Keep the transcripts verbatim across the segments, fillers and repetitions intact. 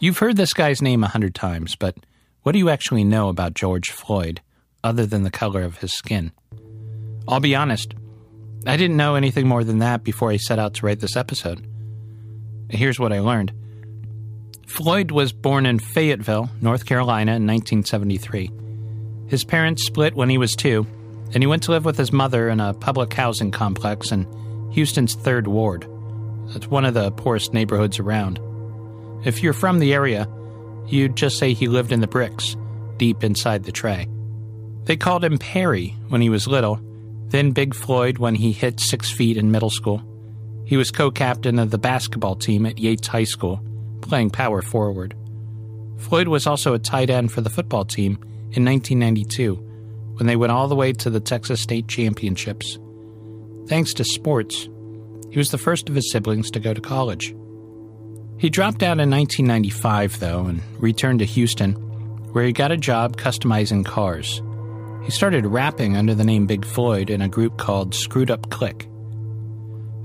You've heard this guy's name a hundred times, but what do you actually know about George Floyd, other than the color of his skin? I'll be honest, I didn't know anything more than that before I set out to write this episode. Here's what I learned. Floyd was born in Fayetteville, North Carolina in nineteen seventy-three. His parents split when he was two, and he went to live with his mother in a public housing complex in Houston's Third Ward. It's one of the poorest neighborhoods around. If you're from the area, you'd just say he lived in the bricks, deep inside the tray. They called him Perry when he was little, then Big Floyd when he hit six feet in middle school. He was co-captain of the basketball team at Yates High School, playing power forward. Floyd was also a tight end for the football team in nineteen ninety-two, when they went all the way to the Texas State Championships. Thanks to sports, he was the first of his siblings to go to college. He dropped out in nineteen ninety-five, though, and returned to Houston, where he got a job customizing cars. He started rapping under the name Big Floyd in a group called Screwed Up Click.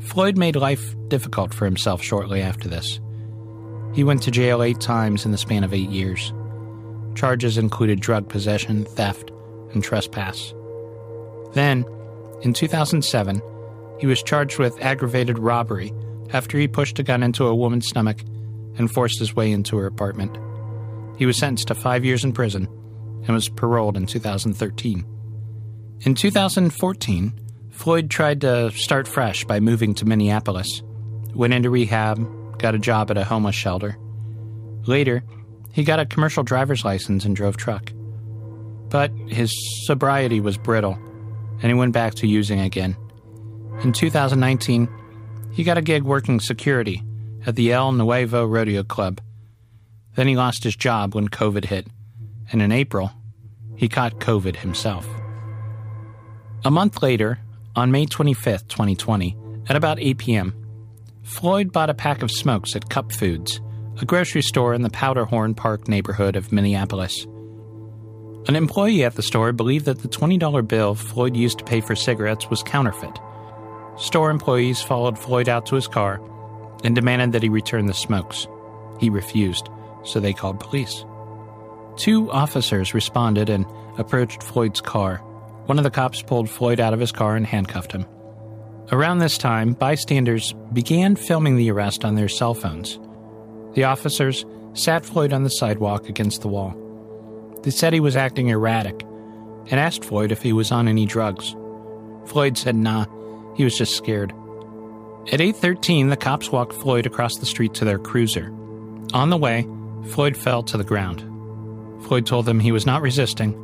Floyd made life difficult for himself shortly after this. He went to jail eight times in the span of eight years. Charges included drug possession, theft, and trespass. Then, in two thousand seven, he was charged with aggravated robbery after he pushed a gun into a woman's stomach and forced his way into her apartment. He was sentenced to five years in prison and was paroled in two thousand thirteen. In two thousand fourteen, Floyd tried to start fresh by moving to Minneapolis, went into rehab, got a job at a homeless shelter. Later, he got a commercial driver's license and drove truck. But his sobriety was brittle, and he went back to using again. In two thousand nineteen, he got a gig working security at the El Nuevo Rodeo Club. Then he lost his job when COVID hit, and in April, he caught COVID himself. A month later, on May twenty-fifth, twenty twenty, at about eight p.m., Floyd bought a pack of smokes at Cup Foods, a grocery store in the Powderhorn Park neighborhood of Minneapolis. An employee at the store believed that the twenty dollar bill Floyd used to pay for cigarettes was counterfeit. Store employees followed Floyd out to his car and demanded that he return the smokes. He refused, so they called police. Two officers responded and approached Floyd's car. One of the cops pulled Floyd out of his car and handcuffed him. Around this time, bystanders began filming the arrest on their cell phones. The officers sat Floyd on the sidewalk against the wall. They said he was acting erratic and asked Floyd if he was on any drugs. Floyd said nah. He was just scared. At eight thirteen, the cops walked Floyd across the street to their cruiser. On the way, Floyd fell to the ground. Floyd told them he was not resisting,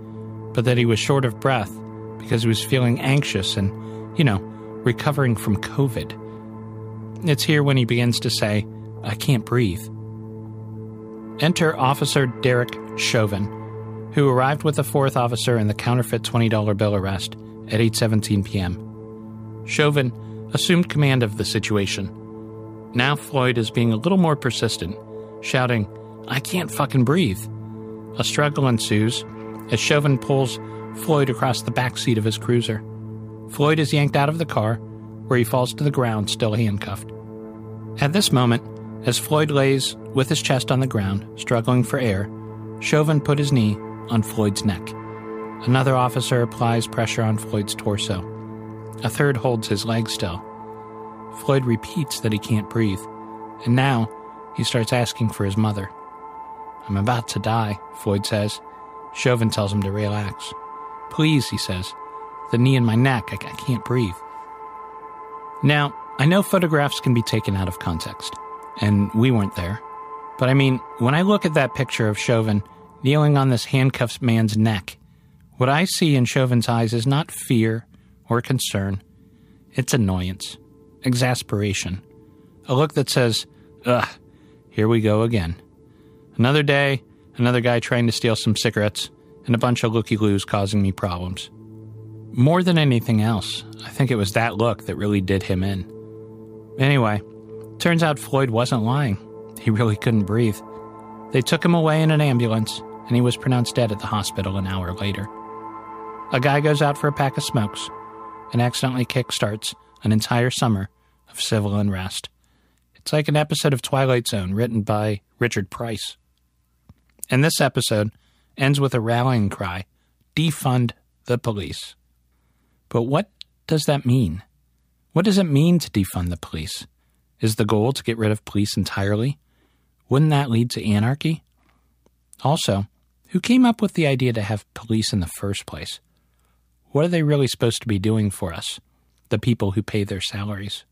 but that he was short of breath because he was feeling anxious and, you know, recovering from COVID. It's here when he begins to say, "I can't breathe." Enter Officer Derek Chauvin, who arrived with the fourth officer in the counterfeit twenty dollar bill arrest at eight seventeen p.m. Chauvin assumed command of the situation. Now Floyd is being a little more persistent, shouting, "I can't fucking breathe." A struggle ensues as Chauvin pulls Floyd across the back seat of his cruiser. Floyd is yanked out of the car, where he falls to the ground, still handcuffed. At this moment, as Floyd lays with his chest on the ground, struggling for air, Chauvin put his knee on Floyd's neck. Another officer applies pressure on Floyd's torso. A third holds his leg still. Floyd repeats that he can't breathe, and now he starts asking for his mother. "I'm about to die," Floyd says. Chauvin tells him to relax. "Please," he says. "The knee in my neck, I, I can't breathe." Now, I know photographs can be taken out of context, and we weren't there. But I mean, when I look at that picture of Chauvin kneeling on this handcuffed man's neck, what I see in Chauvin's eyes is not fear or concern. It's annoyance, exasperation, a look that says, "Ugh, here we go again. Another day, another guy trying to steal some cigarettes, and a bunch of looky-loos causing me problems." More than anything else, I think it was that look that really did him in. Anyway, turns out Floyd wasn't lying. He really couldn't breathe. They took him away in an ambulance, and he was pronounced dead at the hospital an hour later. A guy goes out for a pack of smokes and accidentally kickstarts an entire summer of civil unrest. It's like an episode of Twilight Zone written by Richard Price. And this episode ends with a rallying cry, "Defund the police." But what does that mean? What does it mean to defund the police? Is the goal to get rid of police entirely? Wouldn't that lead to anarchy? Also, who came up with the idea to have police in the first place? What are they really supposed to be doing for us, the people who pay their salaries?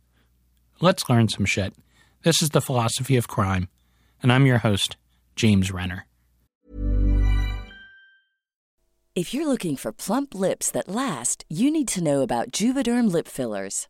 Let's learn some shit. This is The Philosophy of Crime, and I'm your host, James Renner. If you're looking for plump lips that last, you need to know about Juvederm lip fillers.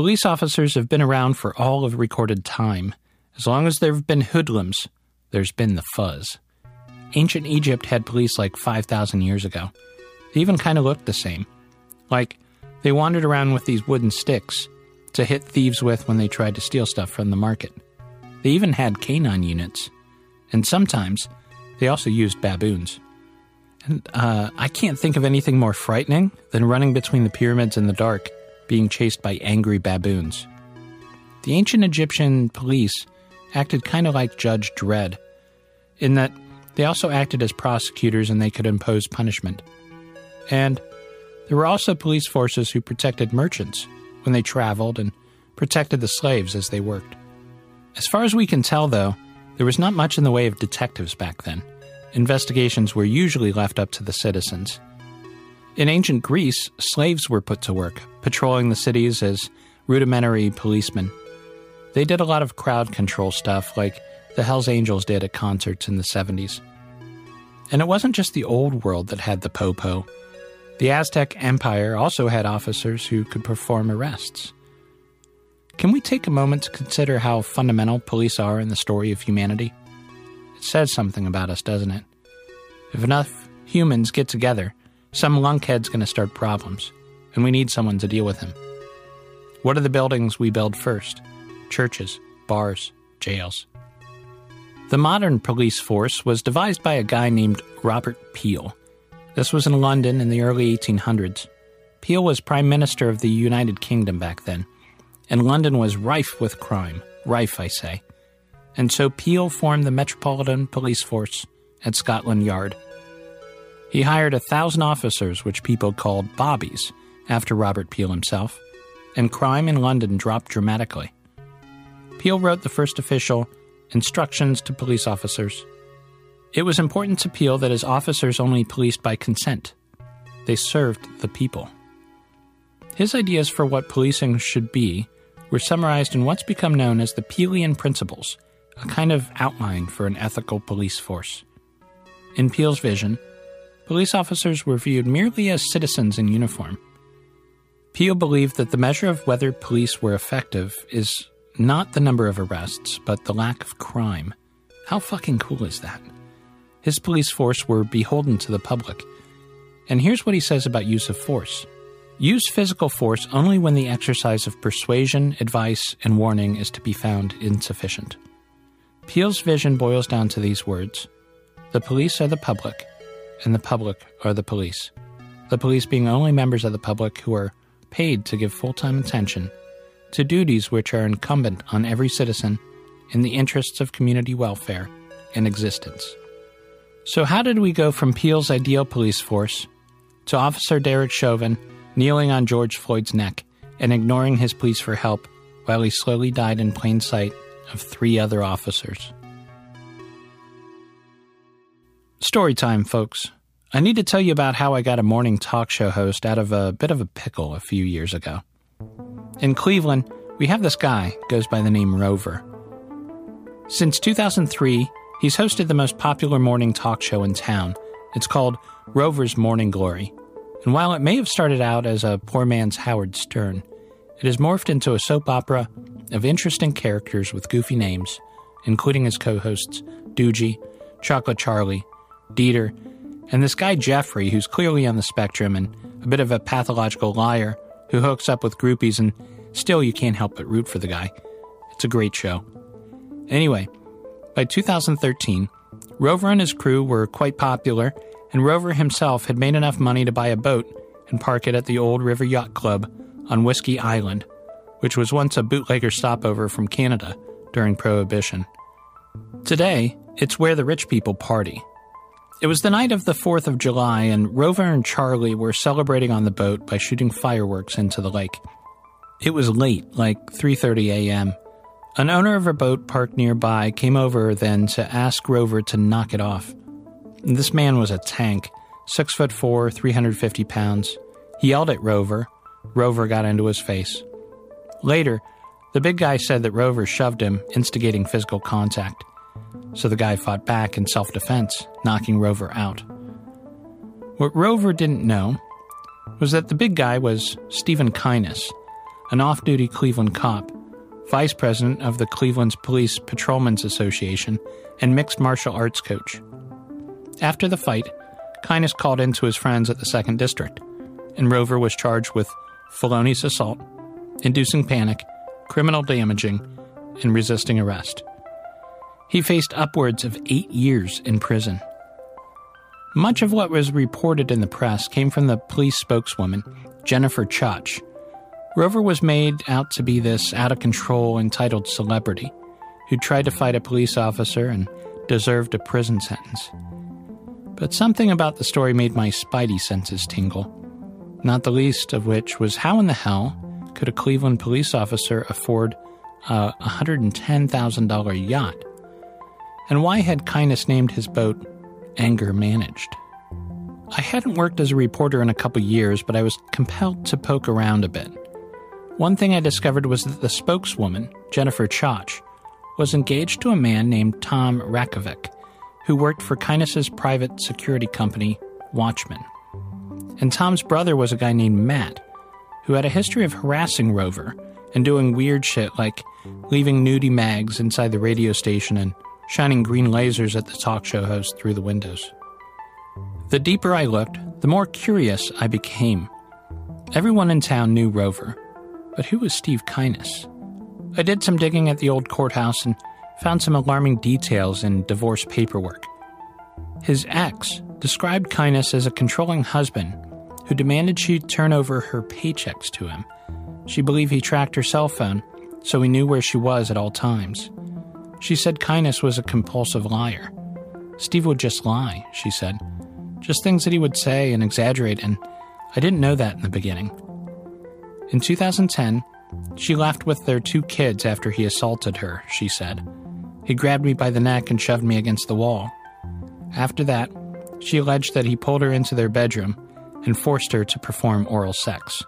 Police officers have been around for all of recorded time. As long as there have been hoodlums, there's been the fuzz. Ancient Egypt had police like five thousand years ago. They even kind of looked the same. Like, they wandered around with these wooden sticks to hit thieves with when they tried to steal stuff from the market. They even had canine units. And sometimes, they also used baboons. And uh, I can't think of anything more frightening than running between the pyramids in the dark, being chased by angry baboons. The ancient Egyptian police acted kind of like Judge Dredd, in that they also acted as prosecutors and they could impose punishment. And there were also police forces who protected merchants when they traveled and protected the slaves as they worked. As far as we can tell, though, there was not much in the way of detectives back then. Investigations were usually left up to the citizens. In ancient Greece, slaves were put to work, patrolling the cities as rudimentary policemen. They did a lot of crowd control stuff, like the Hells Angels did at concerts in the seventies. And it wasn't just the old world that had the popo. The Aztec Empire also had officers who could perform arrests. Can we take a moment to consider how fundamental police are in the story of humanity? It says something about us, doesn't it? If enough humans get together, some lunkhead's going to start problems, and we need someone to deal with him. What are the buildings we build first? Churches, bars, jails. The modern police force was devised by a guy named Robert Peel. This was in London in the early eighteen hundreds. Peel was Prime Minister of the United Kingdom back then, and London was rife with crime. Rife, I say. And so Peel formed the Metropolitan Police Force at Scotland Yard. He hired a thousand officers, which people called bobbies, after Robert Peel himself, and crime in London dropped dramatically. Peel wrote the first official Instructions to Police Officers. It was important to Peel that his officers only policed by consent. They served the people. His ideas for what policing should be were summarized in what's become known as the Peelian Principles, a kind of outline for an ethical police force. In Peel's vision, police officers were viewed merely as citizens in uniform. Peel believed that the measure of whether police were effective is not the number of arrests, but the lack of crime. How fucking cool is that? His police force were beholden to the public. And here's what he says about use of force. Use physical force only when the exercise of persuasion, advice, and warning is to be found insufficient. Peel's vision boils down to these words. The police are the public, and the public are the police. The police being only members of the public who are paid to give full-time attention to duties which are incumbent on every citizen in the interests of community welfare and existence. So how did we go from Peel's ideal police force to Officer Derek Chauvin kneeling on George Floyd's neck and ignoring his pleas for help while he slowly died in plain sight of three other officers? Story time, folks. I need to tell you about how I got a morning talk show host out of a bit of a pickle a few years ago. In Cleveland, we have this guy, goes by the name Rover. Since two thousand three, he's hosted the most popular morning talk show in town. It's called Rover's Morning Glory. And while it may have started out as a poor man's Howard Stern, it has morphed into a soap opera of interesting characters with goofy names, including his co-hosts Doogie, Chocolate Charlie, Dieter, and this guy Jeffrey, who's clearly on the spectrum and a bit of a pathological liar who hooks up with groupies, and still you can't help but root for the guy. It's a great show. Anyway, by two thousand thirteen, Rover and his crew were quite popular, and Rover himself had made enough money to buy a boat and park it at the Old River Yacht Club on Whiskey Island, which was once a bootlegger stopover from Canada during Prohibition. Today, it's where the rich people party. It was the night of the fourth of July, and Rover and Charlie were celebrating on the boat by shooting fireworks into the lake. It was late, like three thirty a.m. An owner of a boat parked nearby came over then to ask Rover to knock it off. This man was a tank, six foot four, three hundred fifty pounds. He yelled at Rover. Rover got into his face. Later, the big guy said that Rover shoved him, instigating physical contact. So the guy fought back in self-defense, knocking Rover out. What Rover didn't know was that the big guy was Stephen Kynas, an off-duty Cleveland cop, vice president of the Cleveland's Police Patrolmen's Association, and mixed martial arts coach. After the fight, Kynes called in to his friends at the second District, and Rover was charged with felonious assault, inducing panic, criminal damaging, and resisting arrest. He faced upwards of eight years in prison. Much of what was reported in the press came from the police spokeswoman, Jennifer Ciach. Rover was made out to be this out-of-control, entitled celebrity who tried to fight a police officer and deserved a prison sentence. But something about the story made my spidey senses tingle, not the least of which was how in the hell could a Cleveland police officer afford a one hundred ten thousand dollars yacht? And why had Kynes named his boat Anger Managed? I hadn't worked as a reporter in a couple years, but I was compelled to poke around a bit. One thing I discovered was that the spokeswoman, Jennifer Ciach, was engaged to a man named Tom Rakovic, who worked for Kynes' private security company, Watchmen. And Tom's brother was a guy named Matt, who had a history of harassing Rover and doing weird shit like leaving nudie mags inside the radio station and shining green lasers at the talk show host through the windows. The deeper I looked, the more curious I became. Everyone in town knew Rover, but who was Steve Kynes? I did some digging at the old courthouse and found some alarming details in divorce paperwork. His ex described Kynes as a controlling husband who demanded she turn over her paychecks to him. She believed he tracked her cell phone, so he knew where she was at all times. She said Kynes was a compulsive liar. Steve would just lie, she said. Just things that he would say and exaggerate, and I didn't know that in the beginning. In two thousand ten, she left with their two kids after he assaulted her, she said. He grabbed me by the neck and shoved me against the wall. After that, she alleged that he pulled her into their bedroom and forced her to perform oral sex.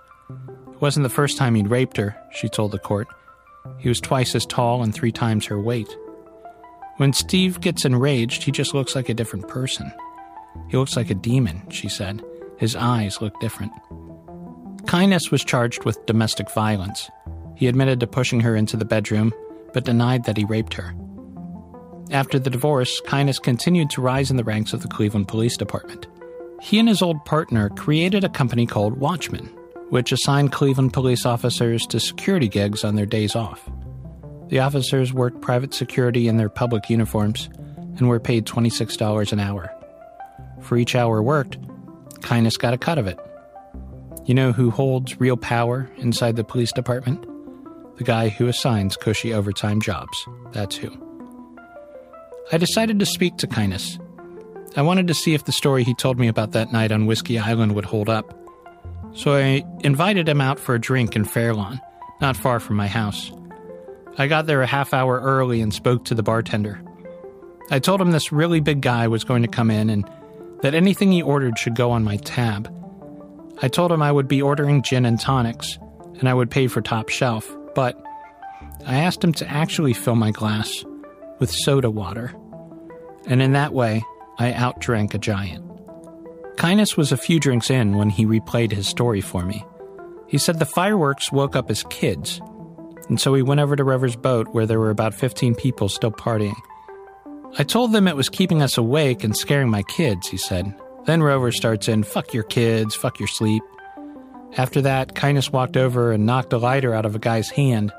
It wasn't the first time he'd raped her, she told the court. He was twice as tall and three times her weight. When Steve gets enraged, he just looks like a different person. He looks like a demon, she said. His eyes look different. Kynes was charged with domestic violence. He admitted to pushing her into the bedroom, but denied that he raped her. After the divorce, Kynes continued to rise in the ranks of the Cleveland Police Department. He and his old partner created a company called Watchmen, which assigned Cleveland police officers to security gigs on their days off. The officers worked private security in their public uniforms and were paid twenty-six dollars an hour. For each hour worked, Kynes got a cut of it. You know who holds real power inside the police department? The guy who assigns cushy overtime jobs. That's who. I decided to speak to Kynes. I wanted to see if the story he told me about that night on Whiskey Island would hold up. So I invited him out for a drink in Fairlawn, not far from my house. I got there a half hour early and spoke to the bartender. I told him this really big guy was going to come in and that anything he ordered should go on my tab. I told him I would be ordering gin and tonics, and I would pay for top shelf, but I asked him to actually fill my glass with soda water, and in that way, I outdrank a giant. Kynes was a few drinks in when he replayed his story for me. He said the fireworks woke up his kids, and so he went over to Rover's boat where there were about fifteen people still partying. I told them it was keeping us awake and scaring my kids, he said. Then Rover starts in, fuck your kids, fuck your sleep. After that, Kynes walked over and knocked a lighter out of a guy's hand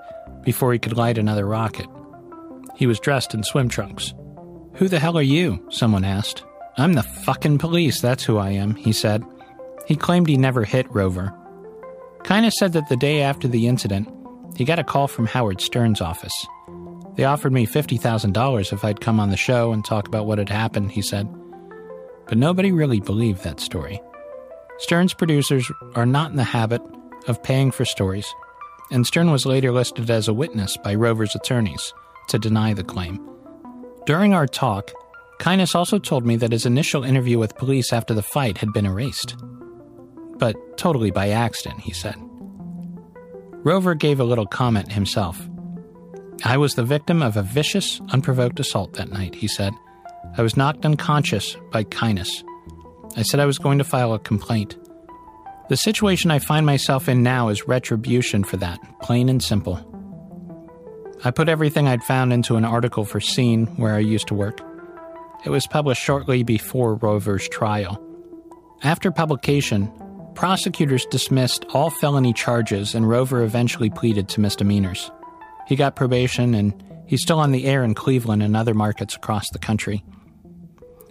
before he could light another rocket. He was dressed in swim trunks. Who the hell are you? Someone asked. I'm the fucking police, that's who I am, he said. He claimed he never hit Rover. Kynes said that the day after the incident, he got a call from Howard Stern's office. They offered me fifty thousand dollars if I'd come on the show and talk about what had happened, he said. But nobody really believed that story. Stern's producers are not in the habit of paying for stories, and Stern was later listed as a witness by Rover's attorneys to deny the claim. During our talk, Kynes also told me that his initial interview with police after the fight had been erased. But totally by accident, he said. Rover gave a little comment himself. I was the victim of a vicious, unprovoked assault that night, he said. I was knocked unconscious by Kynes. I said I was going to file a complaint. The situation I find myself in now is retribution for that, plain and simple. I put everything I'd found into an article for Scene, where I used to work. It was published shortly before Roe versus trial. After publication, prosecutors dismissed all felony charges and Rover eventually pleaded to misdemeanors. He got probation and he's still on the air in Cleveland and other markets across the country.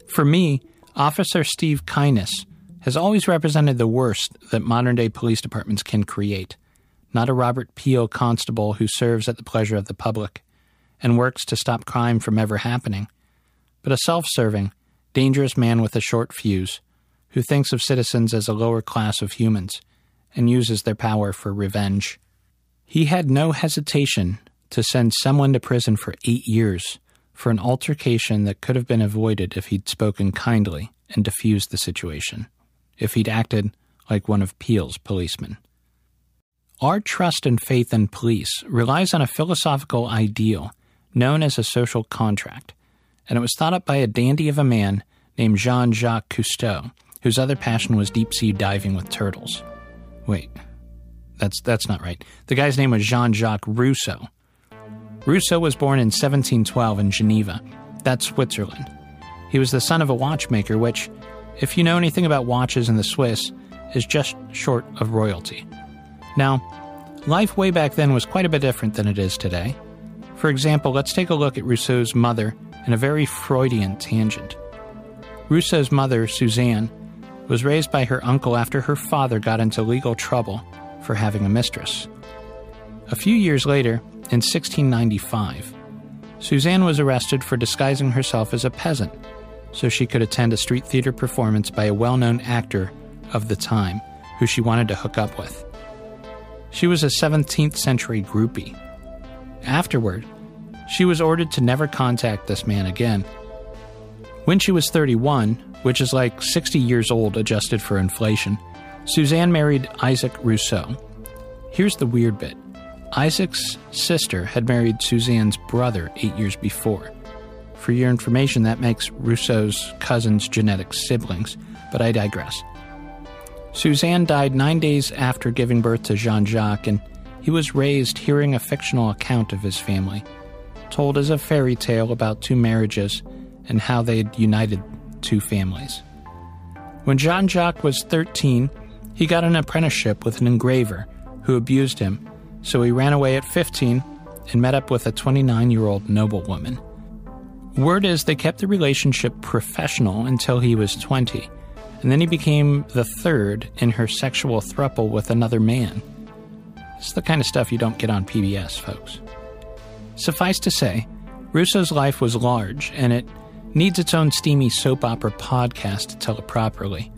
For me, Officer Steve Kynes has always represented the worst that modern-day police departments can create, not a Robert Peel constable who serves at the pleasure of the public and works to stop crime from ever happening, but a self-serving, dangerous man with a short fuse who thinks of citizens as a lower class of humans and uses their power for revenge. He had no hesitation to send someone to prison for eight years for an altercation that could have been avoided if he'd spoken kindly and diffused the situation, if he'd acted like one of Peel's policemen. Our trust and faith in police relies on a philosophical ideal known as a social contract, and it was thought up by a dandy of a man named Jean-Jacques Cousteau, whose other passion was deep-sea diving with turtles. Wait, that's that's not right. The guy's name was Jean-Jacques Rousseau. Rousseau was born in seventeen twelve in Geneva. That's Switzerland. He was the son of a watchmaker, which, if you know anything about watches in the Swiss, is just short of royalty. Now, life way back then was quite a bit different than it is today. For example, let's take a look at Rousseau's mother in a very Freudian tangent. Rousseau's mother, Suzanne, was raised by her uncle after her father got into legal trouble for having a mistress. A few years later, in sixteen ninety-five, Suzanne was arrested for disguising herself as a peasant so she could attend a street theater performance by a well-known actor of the time who she wanted to hook up with. She was a seventeenth century groupie. Afterward, she was ordered to never contact this man again. When she was thirty-one, which is like sixty years old adjusted for inflation, Suzanne married Isaac Rousseau. Here's the weird bit. Isaac's sister had married Suzanne's brother eight years before. For your information, that makes Rousseau's cousin's genetic siblings, but I digress. Suzanne died nine days after giving birth to Jean-Jacques, and he was raised hearing a fictional account of his family, told as a fairy tale about two marriages and how they had united two families. When Jean-Jacques was thirteen, he got an apprenticeship with an engraver who abused him, so he ran away at fifteen and met up with a twenty-nine-year-old noblewoman. Word is they kept the relationship professional until he was twenty, and then he became the third in her sexual throuple with another man. It's the kind of stuff you don't get on P B S, folks. Suffice to say, Rousseau's life was large, and it needs its own steamy soap opera podcast to tell it properly.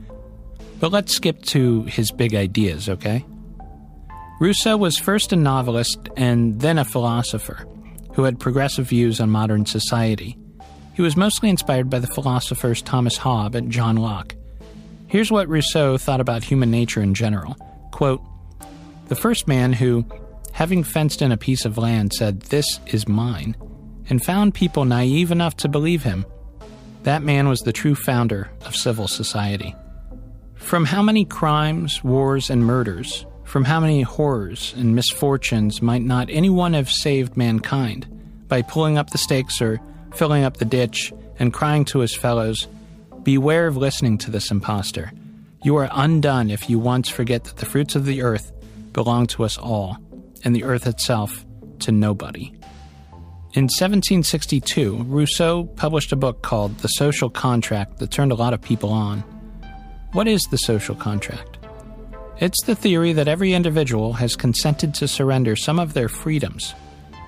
But let's skip to his big ideas, okay? Rousseau was first a novelist and then a philosopher who had progressive views on modern society. He was mostly inspired by the philosophers Thomas Hobbes and John Locke. Here's what Rousseau thought about human nature in general. Quote, "The first man who, having fenced in a piece of land, said, 'This is mine,' and found people naive enough to believe him, that man was the true founder of civil society." From how many crimes, wars, and murders, from how many horrors and misfortunes might not anyone have saved mankind by pulling up the stakes or filling up the ditch and crying to his fellows, "Beware of listening to this impostor. You are undone if you once forget that the fruits of the earth belong to us all, and the earth itself to nobody." In seventeen sixty-two, Rousseau published a book called The Social Contract that turned a lot of people on. What is the social contract? It's the theory that every individual has consented to surrender some of their freedoms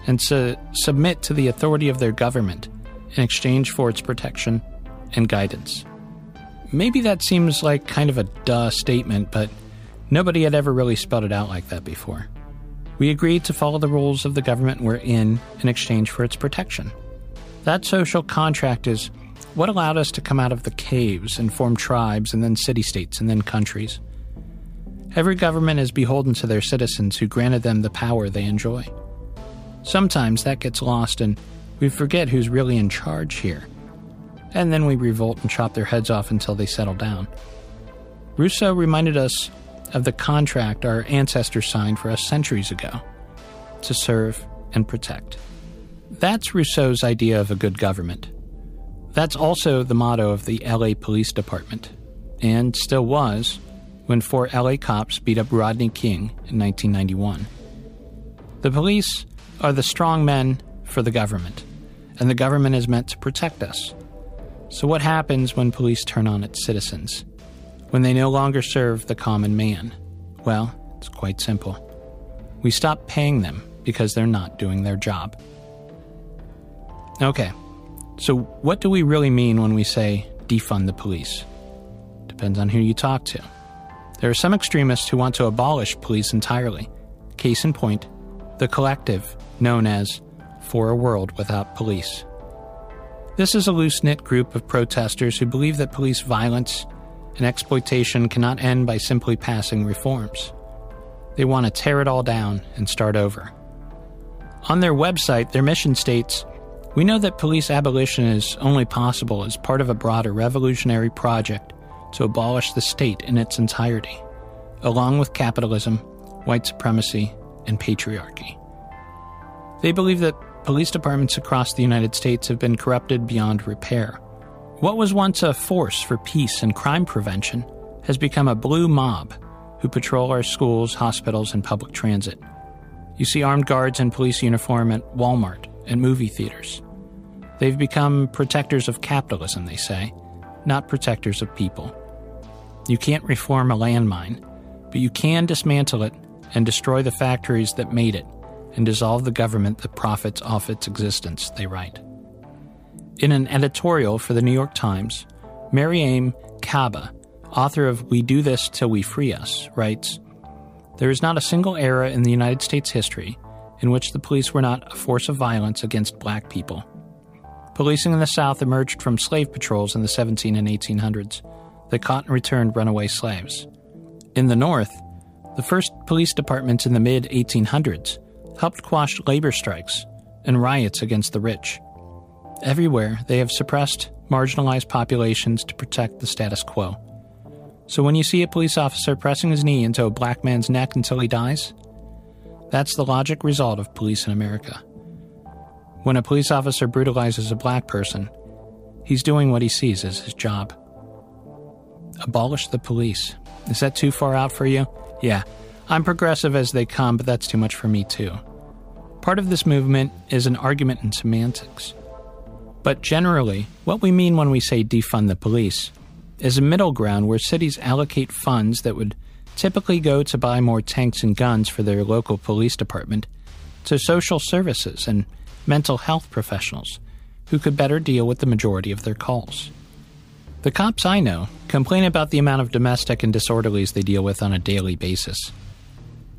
and to submit to the authority of their government in exchange for its protection and guidance. Maybe that seems like kind of a duh statement, but nobody had ever really spelled it out like that before. We agreed to follow the rules of the government we're in in exchange for its protection. That social contract is what allowed us to come out of the caves and form tribes and then city-states and then countries. Every government is beholden to their citizens who granted them the power they enjoy. Sometimes that gets lost and we forget who's really in charge here. And then we revolt and chop their heads off until they settle down. Rousseau reminded us of the contract our ancestors signed for us centuries ago, to serve and protect. That's Rousseau's idea of a good government. That's also the motto of the L A Police Department, and still was, when four L A cops beat up Rodney King in nineteen ninety-one. The police are the strong men for the government, and the government is meant to protect us. So what happens when police turn on its citizens? When they no longer serve the common man? Well, it's quite simple. We stop paying them because they're not doing their job. Okay, so what do we really mean when we say defund the police? Depends on who you talk to. There are some extremists who want to abolish police entirely. Case in point, the collective known as For a World Without Police. This is a loose-knit group of protesters who believe that police violence and exploitation cannot end by simply passing reforms. They want to tear it all down and start over. On their website, their mission states, "We know that police abolition is only possible as part of a broader revolutionary project to abolish the state in its entirety, along with capitalism, white supremacy, and patriarchy." They believe that police departments across the United States have been corrupted beyond repair. What was once a force for peace and crime prevention has become a blue mob who patrol our schools, hospitals, and public transit. You see armed guards in police uniform at Walmart and movie theaters. They've become protectors of capitalism, they say, not protectors of people. You can't reform a landmine, but you can dismantle it and destroy the factories that made it, and dissolve the government that profits off its existence, they write. In an editorial for the New York Times, Maryam Kaba, author of We Do This Till We Free Us, writes, "There is not a single era in the United States history in which the police were not a force of violence against black people. Policing in the South emerged from slave patrols in the seventeen and eighteen hundreds that caught and returned runaway slaves. In the North, the first police departments in the mid eighteen hundreds helped quash labor strikes and riots against the rich. Everywhere, they have suppressed marginalized populations to protect the status quo. So when you see a police officer pressing his knee into a black man's neck until he dies, that's the logic result of police in America. When a police officer brutalizes a black person, he's doing what he sees as his job." Abolish the police. Is that too far out for you? Yeah. I'm progressive as they come, but that's too much for me too. Part of this movement is an argument in semantics. But generally, what we mean when we say defund the police is a middle ground where cities allocate funds that would typically go to buy more tanks and guns for their local police department to social services and mental health professionals who could better deal with the majority of their calls. The cops I know complain about the amount of domestic and disorderlies they deal with on a daily basis.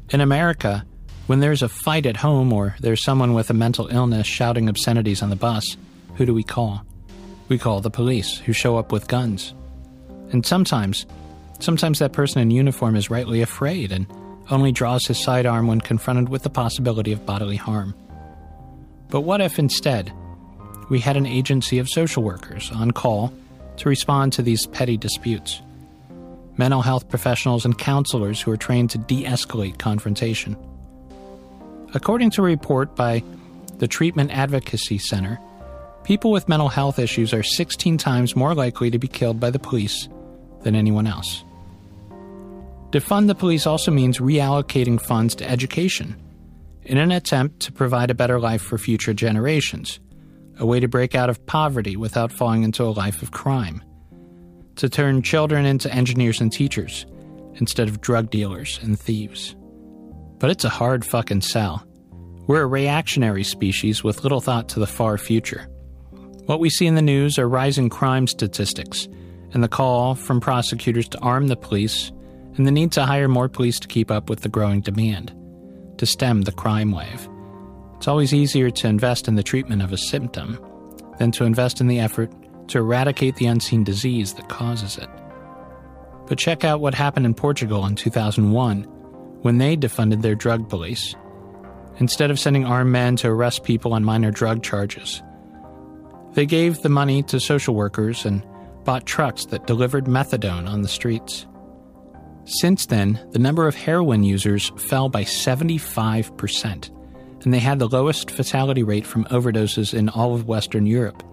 In America, when there's a fight at home or there's someone with a mental illness shouting obscenities on the bus, who do we call? We call the police, who show up with guns. And sometimes, sometimes that person in uniform is rightly afraid and only draws his sidearm when confronted with the possibility of bodily harm. But what if instead, we had an agency of social workers on call to respond to these petty disputes? Mental health professionals and counselors who are trained to de-escalate confrontation. According to a report by the Treatment Advocacy Center, people with mental health issues are sixteen times more likely to be killed by the police than anyone else. Defund the police also means reallocating funds to education in an attempt to provide a better life for future generations, a way to break out of poverty without falling into a life of crime, to turn children into engineers and teachers instead of drug dealers and thieves. But it's a hard fucking sell. We're a reactionary species with little thought to the far future. What we see in the news are rising crime statistics and the call from prosecutors to arm the police and the need to hire more police to keep up with the growing demand, to stem the crime wave. It's always easier to invest in the treatment of a symptom than to invest in the effort to eradicate the unseen disease that causes it. But check out what happened in Portugal in two thousand one when they defunded their drug police. Instead of sending armed men to arrest people on minor drug charges, they gave the money to social workers and bought trucks that delivered methadone on the streets. Since then, the number of heroin users fell by seventy-five percent, and they had the lowest fatality rate from overdoses in all of Western Europe,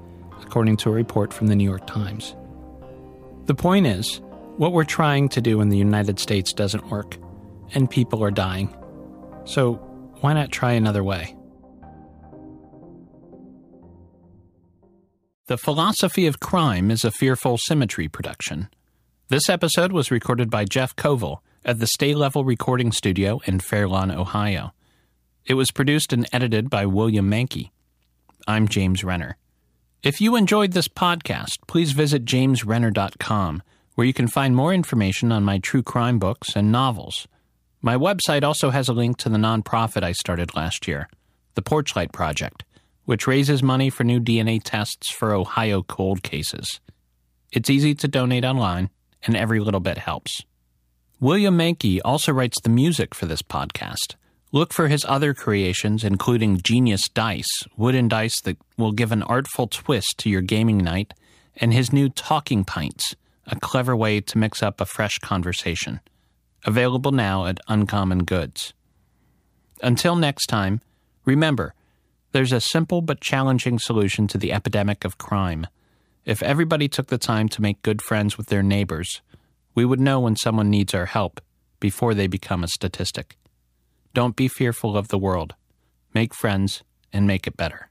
according to a report from the New York Times. The point is, what we're trying to do in the United States doesn't work, and people are dying. So why not try another way? The Philosophy of Crime is a Fearful Symmetry production. This episode was recorded by Jeff Koval at the Stay Level Recording Studio in Fairlawn, Ohio. It was produced and edited by William Mankey. I'm James Renner. If you enjoyed this podcast, please visit james renner dot com, where you can find more information on my true crime books and novels. My website also has a link to the nonprofit I started last year, the Porchlight Project, which raises money for new D N A tests for Ohio cold cases. It's easy to donate online, and every little bit helps. William Mankey also writes the music for this podcast. Look for his other creations, including Genius Dice, wooden dice that will give an artful twist to your gaming night, and his new Talking Pints, a clever way to mix up a fresh conversation. Available now at Uncommon Goods. Until next time, remember, there's a simple but challenging solution to the epidemic of crime. If everybody took the time to make good friends with their neighbors, we would know when someone needs our help before they become a statistic. Don't be fearful of the world. Make friends and make it better.